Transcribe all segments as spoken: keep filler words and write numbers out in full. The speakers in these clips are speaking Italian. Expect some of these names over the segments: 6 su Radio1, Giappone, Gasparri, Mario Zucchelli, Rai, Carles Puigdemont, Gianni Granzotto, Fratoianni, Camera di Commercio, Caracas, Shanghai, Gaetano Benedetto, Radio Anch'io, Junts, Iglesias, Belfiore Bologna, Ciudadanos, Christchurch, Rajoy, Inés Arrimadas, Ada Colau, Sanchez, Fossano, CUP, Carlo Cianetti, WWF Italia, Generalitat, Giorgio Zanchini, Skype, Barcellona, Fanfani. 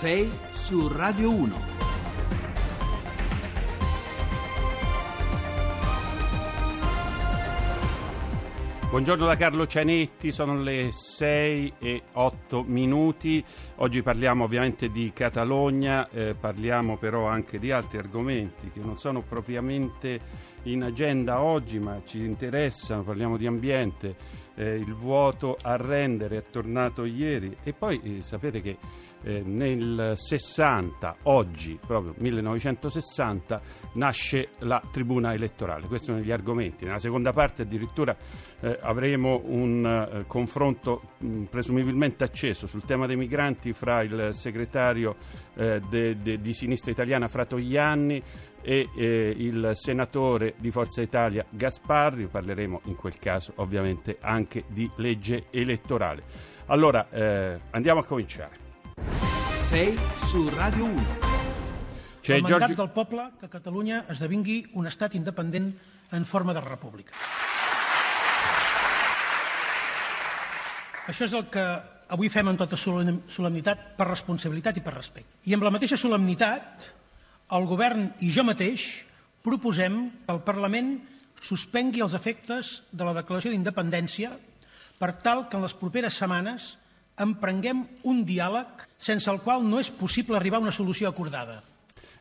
sei su Radio uno. Buongiorno da Carlo Cianetti, sono le sei e otto minuti, oggi parliamo ovviamente di Catalogna, eh, parliamo però anche di altri argomenti che non sono propriamente in agenda oggi ma ci interessano, parliamo di ambiente, eh, il vuoto a rendere è tornato ieri e poi eh, sapete che Eh, nel sessanta, oggi proprio millenovecentosessanta, nasce la tribuna elettorale. Questi sono gli argomenti. Nella seconda parte addirittura eh, avremo un eh, confronto mh, presumibilmente acceso sul tema dei migranti fra il segretario eh, de, de, di Sinistra Italiana Fratoianni e eh, il senatore di Forza Italia Gasparri. Parleremo in quel caso ovviamente anche di legge elettorale. Allora eh, andiamo a cominciare. sei su Radio uno. C'è El mandat Giorgio... del poble que Catalunya esdevingui un estat independent en forma de república. Això és el que avui fem amb tota solemnitat per responsabilitat i per respecte. I amb la mateixa solemnitat, el govern i jo mateix proposem que el Parlament suspengui els efectes de la declaració d'independència per tal que en les properes setmanes emprenguem un diàleg senza il quale non è possibile arrivare a una soluzione accordata.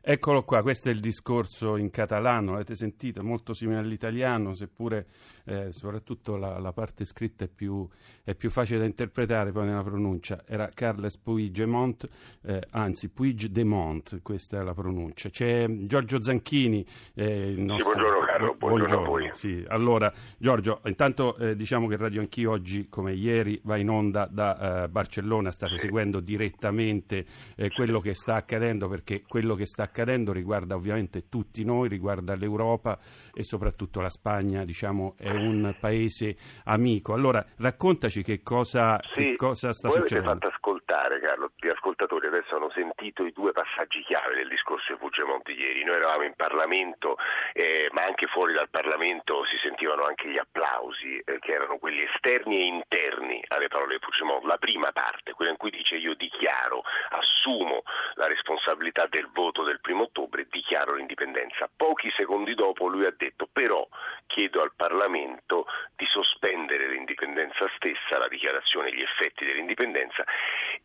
Eccolo qua, questo è il discorso in catalano, l'avete sentito, molto simile all'italiano, seppure eh, soprattutto la, la parte scritta è più, è più facile da interpretare poi nella pronuncia. Era Carles Puigdemont, eh, anzi Puigdemont, questa è la pronuncia. C'è Giorgio Zanchini. Eh, il nostro... sì, buongiorno Carlo, buongiorno, buongiorno a voi. Sì. Allora Giorgio, intanto eh, diciamo che Radio Anch'io oggi come ieri va in onda da eh, Barcellona, state sì. seguendo direttamente eh, quello che sta accadendo, perché quello che sta accadendo riguarda ovviamente tutti noi, riguarda l'Europa e soprattutto la Spagna, diciamo è un paese amico. Allora raccontaci che cosa, sì, che cosa sta succedendo. Avete fatto ascoltare, Carlo, gli ascoltatori adesso hanno sentito i due passaggi chiave del discorso di Puigdemont ieri. Noi eravamo in Parlamento eh, ma anche fuori dal Parlamento si sentivano anche gli applausi eh, che erano quelli esterni e interni alle parole di Puigdemont. La prima parte, quella in cui dice io dichiaro, assumo la responsabilità del voto del primo ottobre, dichiaro l'indipendenza. Pochi secondi dopo lui ha detto però chiedo al Parlamento di sospendere l'indipendenza stessa, la dichiarazione e gli effetti dell'indipendenza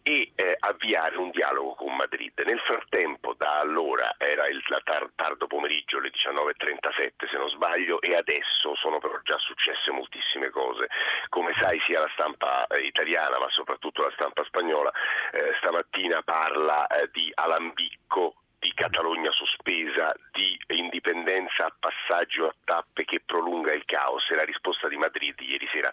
e eh, avviare un dialogo con Madrid. Nel frattempo da allora era il tar- tardo pomeriggio, le diciannove e trentasette se non sbaglio, e adesso sono però già successe moltissime cose. Come sai sia la stampa eh, italiana ma soprattutto la stampa spagnola eh, stamattina parla eh, di Alambicco, di Catalogna sospesa, di indipendenza a passaggio a tappe che prolunga il caos, e la risposta di Madrid ieri sera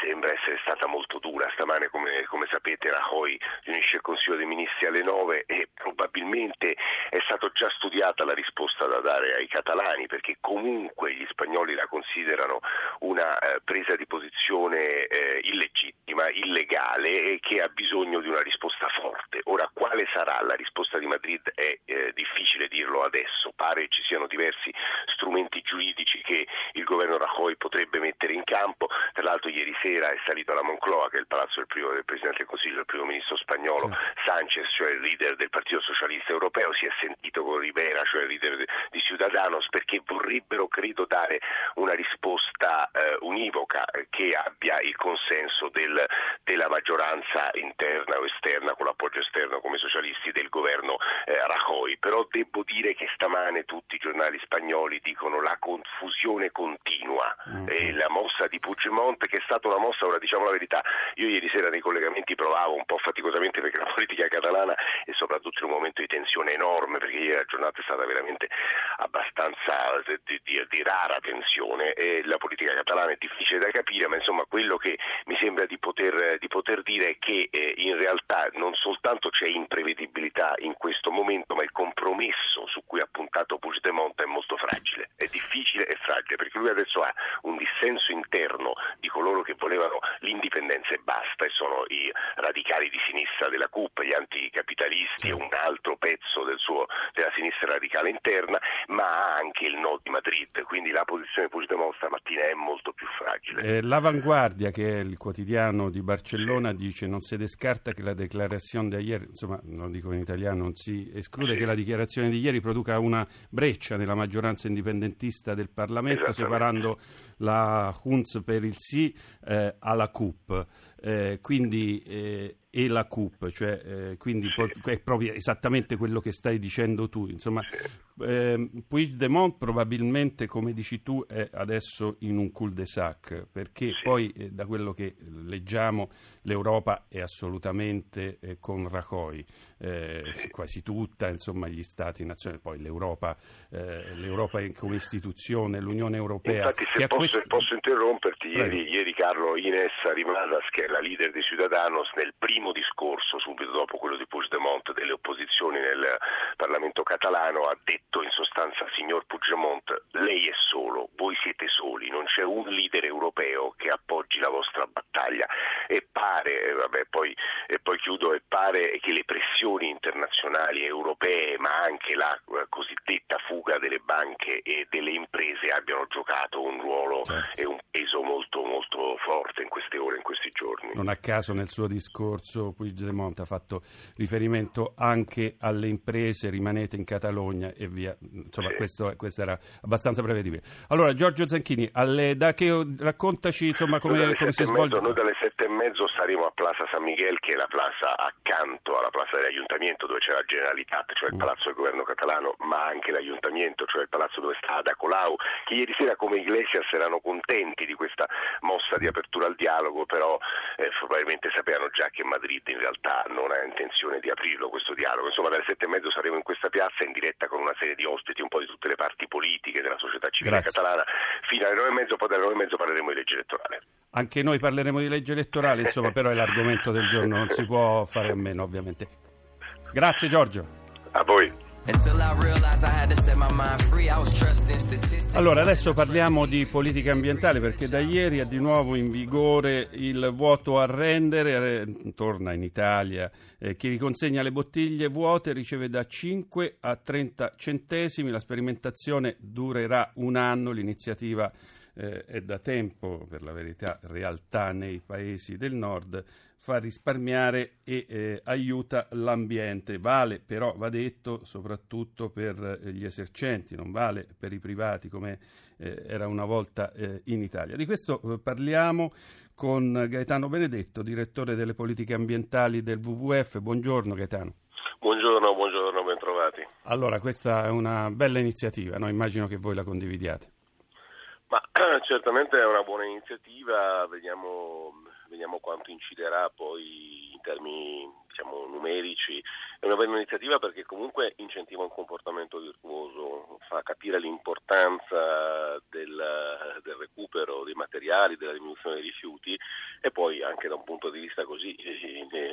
sembra essere stata molto dura. Stamane, come, come sapete, Rajoy riunisce il Consiglio dei Ministri alle nove e probabilmente è stata già studiata la risposta da dare ai catalani, perché comunque gli spagnoli la considerano una eh, presa di posizione eh, illegittima, illegale e che ha bisogno di una risposta forte. Ora, quale sarà la risposta di Madrid è eh, difficile dirlo adesso, pare ci siano diversi strumenti giuridici che il governo Rajoy potrebbe mettere in campo. Tra l'altro ieri sera è salito alla Moncloa, che è il palazzo del, primo, del Presidente del Consiglio, del primo ministro spagnolo, sì. Sanchez, cioè il leader del Partito Socialista Europeo, si è sentito con Rivera, cioè il leader di Ciudadanos, perché vorrebbero, credo, dare una risposta eh, univoca che abbia il consenso del, della maggioranza interna o esterna, con l'appoggio esterno come socialisti del governo eh, Rajoy. Però devo dire che stamane tutti i giornali spagnoli dicono la confusione continua, mm-hmm. e la mossa di Puigdemont, che è stata una mossa, ora diciamo la verità, io ieri sera nei collegamenti provavo un po' faticosamente, perché la politica catalana è soprattutto in un momento di tensione enorme, perché ieri la giornata è stata veramente abbastanza di, di, di rara tensione e la politica catalana è difficile da capire, ma insomma quello che mi sembra di poter, di poter dire è che eh, in realtà non soltanto c'è imprevedibilità in questo momento, ma il compromesso su cui ha puntato Puigdemont è molto fragile, è difficile e fragile, perché lui adesso ha un dissenso interno di coloro che volevano l'indipendenza e basta, e sono i radicali di sinistra della C U P, gli anticapitalisti e un altro pezzo del suo, della sinistra radicale interna, ma anche il no di Madrid, quindi la posizione Puigdemont stamattina è molto più fragile. Eh, L'Avanguardia, che è il quotidiano di Barcellona, sì. dice non si descarta che la declarazione di ieri, insomma non dico in italiano, non si esclude sì. che la dichiarazione di ieri produca una breccia nella maggioranza indipendentista del Parlamento, separando la Junts per il sì eh, alla C U P. Eh, quindi eh, e la C U P, cioè eh, quindi sì. po- è proprio esattamente quello che stai dicendo tu, insomma sì. eh, Puigdemont probabilmente, come dici tu, è adesso in un cul-de-sac, perché sì. poi eh, da quello che leggiamo l'Europa è assolutamente eh, con Rajoy eh, sì. quasi tutta, insomma gli stati nazionali, poi l'Europa eh, l'Europa come istituzione, l'Unione Europea. Infatti, se posso, questo... posso interromperti, ieri, ieri Carlo, Inés Arrimadas, che è la leader di Ciudadanos, nel primo discorso subito dopo quello di Puigdemont delle opposizioni nel Parlamento catalano, ha detto in sostanza: signor Puigdemont, lei è solo, voi siete soli, non c'è un leader europeo che appoggi la vostra battaglia, e pare, vabbè, poi, e poi chiudo, e pare che le pressioni internazionali europee, ma anche la cosiddetta fuga delle banche e delle imprese, abbiano giocato un ruolo certo. e un peso molto molto forte in queste ore, in questi giorni. Non a caso nel suo discorso Puigdemont ha fatto riferimento anche alle imprese, rimanete in Catalogna e via, insomma sì. questo, questo era abbastanza prevedibile. Allora Giorgio Zanchini, alle, da che, raccontaci insomma come, come si svolge. Noi dalle sette e mezzo saremo a Plaza San Miguel, che è la plaza accanto alla Plaza dell'Aiuntamiento, dove c'è la Generalitat, cioè il palazzo del governo catalano, ma anche l'Aiuntamiento, cioè il palazzo dove sta Ada Colau, che ieri sera come Iglesias erano contenti di questa mossa di apertura al dialogo, però eh, probabilmente sapevano già che Madrid in realtà non ha intenzione di aprirlo questo dialogo. Insomma, dalle sette e mezzo saremo in questa piazza in diretta con una serie di ospiti un po' di tutte le parti politiche della società civile Grazie. catalana, fino alle nove e mezzo, poi dalle nove e mezzo parleremo di legge elettorale. Anche noi parleremo di legge elettorale, insomma, però è l'argomento del giorno, non si può fare a meno ovviamente. Grazie Giorgio. A voi. Allora, adesso parliamo di politica ambientale, perché da ieri è di nuovo in vigore il voto a rendere, eh, torna in Italia, eh, chi riconsegna le bottiglie vuote riceve da cinque a trenta centesimi, la sperimentazione durerà un anno, l'iniziativa eh, è da tempo, per la verità, realtà nei paesi del nord, fa risparmiare e eh, aiuta l'ambiente. Vale però, va detto, soprattutto per eh, gli esercenti, non vale per i privati come eh, era una volta eh, in Italia. Di questo eh, parliamo con Gaetano Benedetto, direttore delle politiche ambientali del W W F. Buongiorno Gaetano. Buongiorno, buongiorno, bentrovati. Allora, questa è una bella iniziativa, no? Immagino che voi la condividiate. Ma certamente è una buona iniziativa, vediamo... vediamo quanto inciderà poi in termini, diciamo, numerici. È una bella iniziativa perché comunque incentiva un comportamento virtuoso, fa capire l'importanza del, del recupero dei materiali, della diminuzione dei rifiuti, e poi anche da un punto di vista così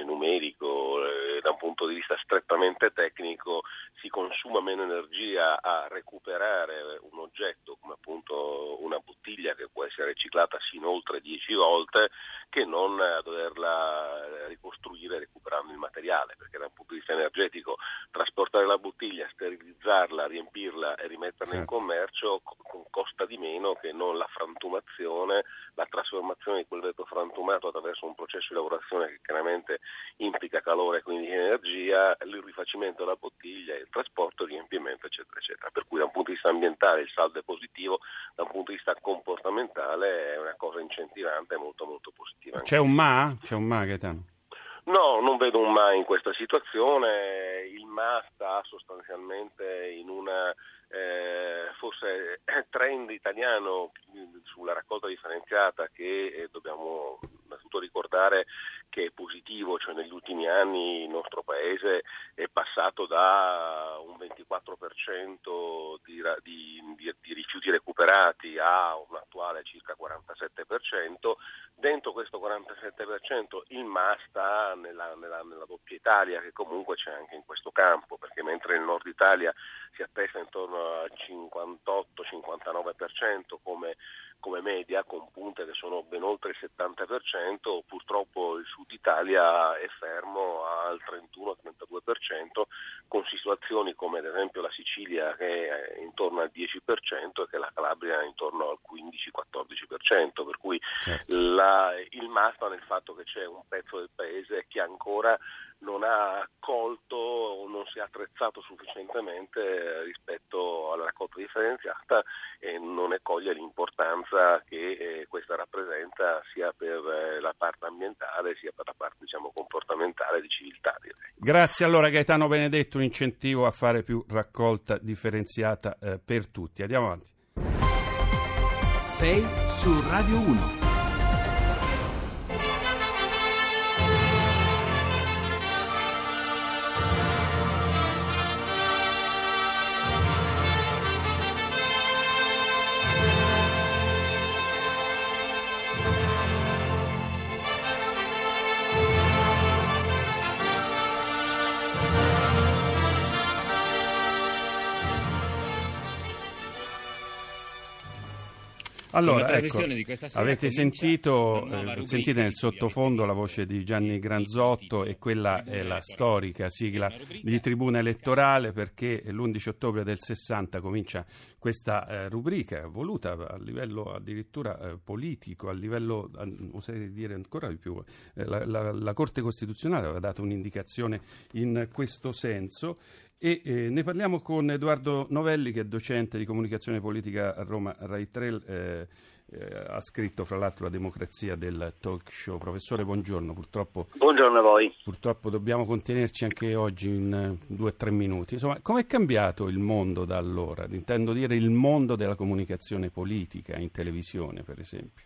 numerico, da un punto di vista strettamente tecnico, si consuma meno energia a recuperare un oggetto come appunto una bottiglia, che può essere riciclata sino oltre dieci volte, che non doverla ricostruire recuperando il materiale, perché da un punto di vista energetico trasportare la bottiglia, sterilizzarla, riempirla e rimetterla certo. in commercio costa di meno che non la frantumazione, la trasformazione di quel vetro frantumato attraverso un processo di lavorazione che chiaramente implica calore e quindi energia, il rifacimento della bottiglia, il trasporto, il riempimento, eccetera eccetera. Per cui da un punto di vista ambientale il saldo è positivo, da un punto di vista comportamentale è una cosa incentivante e molto molto positiva. C'è un ma? C'è un ma, Gaetano? No, non vedo un ma in questa situazione. Il ma sta sostanzialmente in una eh, forse trend italiano sulla raccolta differenziata che eh, dobbiamo innanzitutto ricordare che è positivo, cioè negli ultimi anni il nostro paese è passato da un ventiquattro per cento di, di, di, di rifiuti recuperati a un attuale circa quarantasette per cento. Dentro questo quarantasette per cento il M A sta nella, nella, nella doppia Italia, che comunque c'è anche in questo campo, perché mentre il Nord Italia si attesta intorno al cinquantotto cinquantanove per cento come come media, con punte che sono ben oltre il settanta per cento, purtroppo il Sud Italia è fermo al trentuno-trentadue per cento, con situazioni come ad esempio la Sicilia che è intorno al dieci per cento e che la Calabria è intorno al quindici-quattordici per cento, per cui certo. la, il male sta nel fatto che c'è un pezzo del paese che ancora non ha colto o non si è attrezzato sufficientemente rispetto alla raccolta differenziata e non ne coglie l'importanza che questa rappresenta sia per la parte ambientale sia per la parte, diciamo, comportamentale di civiltà, direi. Grazie allora Gaetano Benedetto, incentivo a fare più raccolta differenziata eh, per tutti. Andiamo avanti. sei su Radio uno. Allora, ecco, avete sentito eh, sentite nel sottofondo la voce di Gianni Granzotto e quella è la storica sigla di Tribuna Elettorale, perché l'undici ottobre del sessanta comincia questa eh, rubrica voluta a livello addirittura eh, politico, a livello, oserei dire ancora di più, eh, la, la, la Corte Costituzionale aveva dato un'indicazione in questo senso. E eh, ne parliamo con Edoardo Novelli, che è docente di comunicazione politica a Roma Rai tre, eh, eh, ha scritto fra l'altro La democrazia del talk show. Professore, buongiorno. Purtroppo, buongiorno a voi. Purtroppo dobbiamo contenerci anche oggi in uh, due o tre minuti. Insomma, com'è cambiato il mondo da allora? Intendo dire il mondo della comunicazione politica in televisione, per esempio.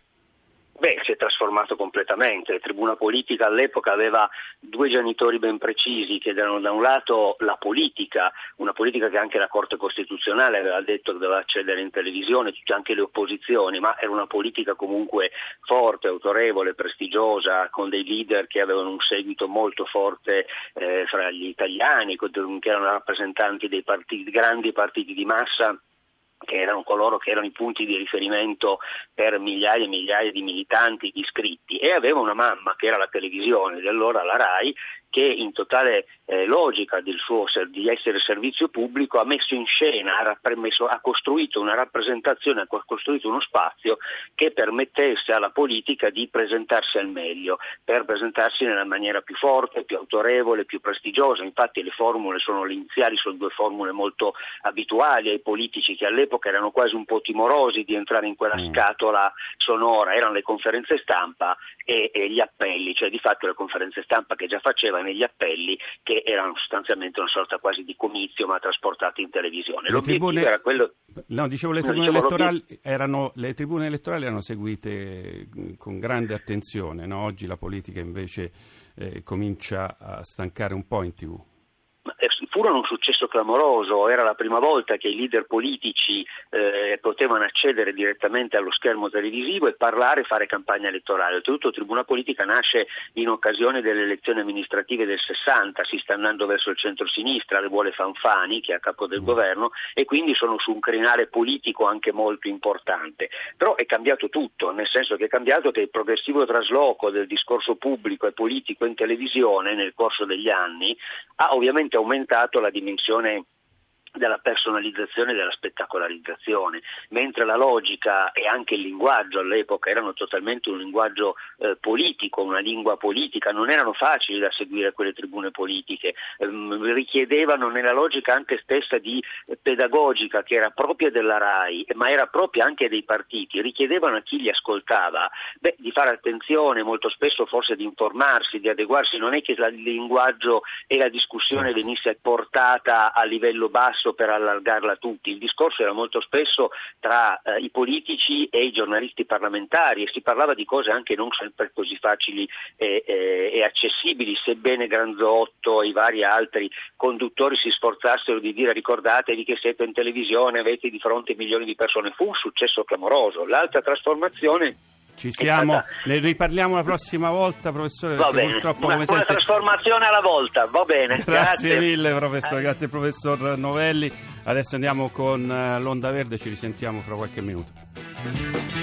Beh, si è trasformato completamente. La tribuna politica all'epoca aveva due genitori ben precisi, che erano da un lato la politica, una politica che anche la Corte Costituzionale aveva detto che doveva accedere in televisione, anche le opposizioni, ma era una politica comunque forte, autorevole, prestigiosa, con dei leader che avevano un seguito molto forte eh, fra gli italiani, che erano rappresentanti dei partiti, grandi partiti di massa, che erano coloro che erano i punti di riferimento per migliaia e migliaia di militanti, di iscritti, e aveva una mamma che era la televisione, di allora la Rai, che in totale eh, logica del suo di essere servizio pubblico ha messo in scena, ha, rappremesso, ha costruito una rappresentazione, ha costruito uno spazio che permettesse alla politica di presentarsi al meglio, per presentarsi nella maniera più forte, più autorevole, più prestigiosa. Infatti le formule sono le iniziali, sono due formule molto abituali ai politici, che all'epoca erano quasi un po' timorosi di entrare in quella mm. scatola sonora, erano le conferenze stampa e, e gli appelli, cioè di fatto le conferenze stampa che già faceva negli appelli, che erano sostanzialmente una sorta quasi di comizio ma trasportati in televisione. Le L'obiettivo tribune... era quello... No, dicevo, le tribune, no, dicevo elettorali erano... le tribune elettorali erano seguite con grande attenzione, no? Oggi la politica invece eh, comincia a stancare un po' in tivù. Furono un successo clamoroso, era la prima volta che i leader politici eh, potevano accedere direttamente allo schermo televisivo e parlare e fare campagna elettorale. Oltretutto Tribuna Politica nasce in occasione delle elezioni amministrative del sessanta, si sta andando verso il centro-sinistra, le vuole Fanfani che è a capo del governo, e quindi sono su un crinale politico anche molto importante. Però è cambiato tutto, nel senso che è cambiato che il progressivo trasloco del discorso pubblico e politico in televisione nel corso degli anni ha ovviamente aumentato la dimensione della personalizzazione e della spettacolarizzazione, mentre la logica e anche il linguaggio all'epoca erano totalmente un linguaggio eh, politico, una lingua politica, non erano facili da seguire quelle tribune politiche, ehm, richiedevano nella logica anche stessa di eh, pedagogica che era propria della Rai, ma era propria anche dei partiti, richiedevano a chi li ascoltava beh, di fare attenzione, molto spesso forse di informarsi, di adeguarsi, non è che il linguaggio e la discussione venisse portata a livello basso per allargarla a tutti. Il discorso era molto spesso tra eh, i politici e i giornalisti parlamentari, e si parlava di cose anche non sempre così facili e, e, e accessibili, sebbene Granzotto e i vari altri conduttori si sforzassero di dire ricordatevi che siete in televisione, avete di fronte milioni di persone. Fu un successo clamoroso. L'altra trasformazione Ci siamo, stata... ne riparliamo la prossima volta, professore. Va bene, purtroppo, una, come una sente... trasformazione alla volta, va bene. Grazie, grazie mille, professore, grazie professor Novelli. Adesso andiamo con l'Onda Verde, ci risentiamo fra qualche minuto.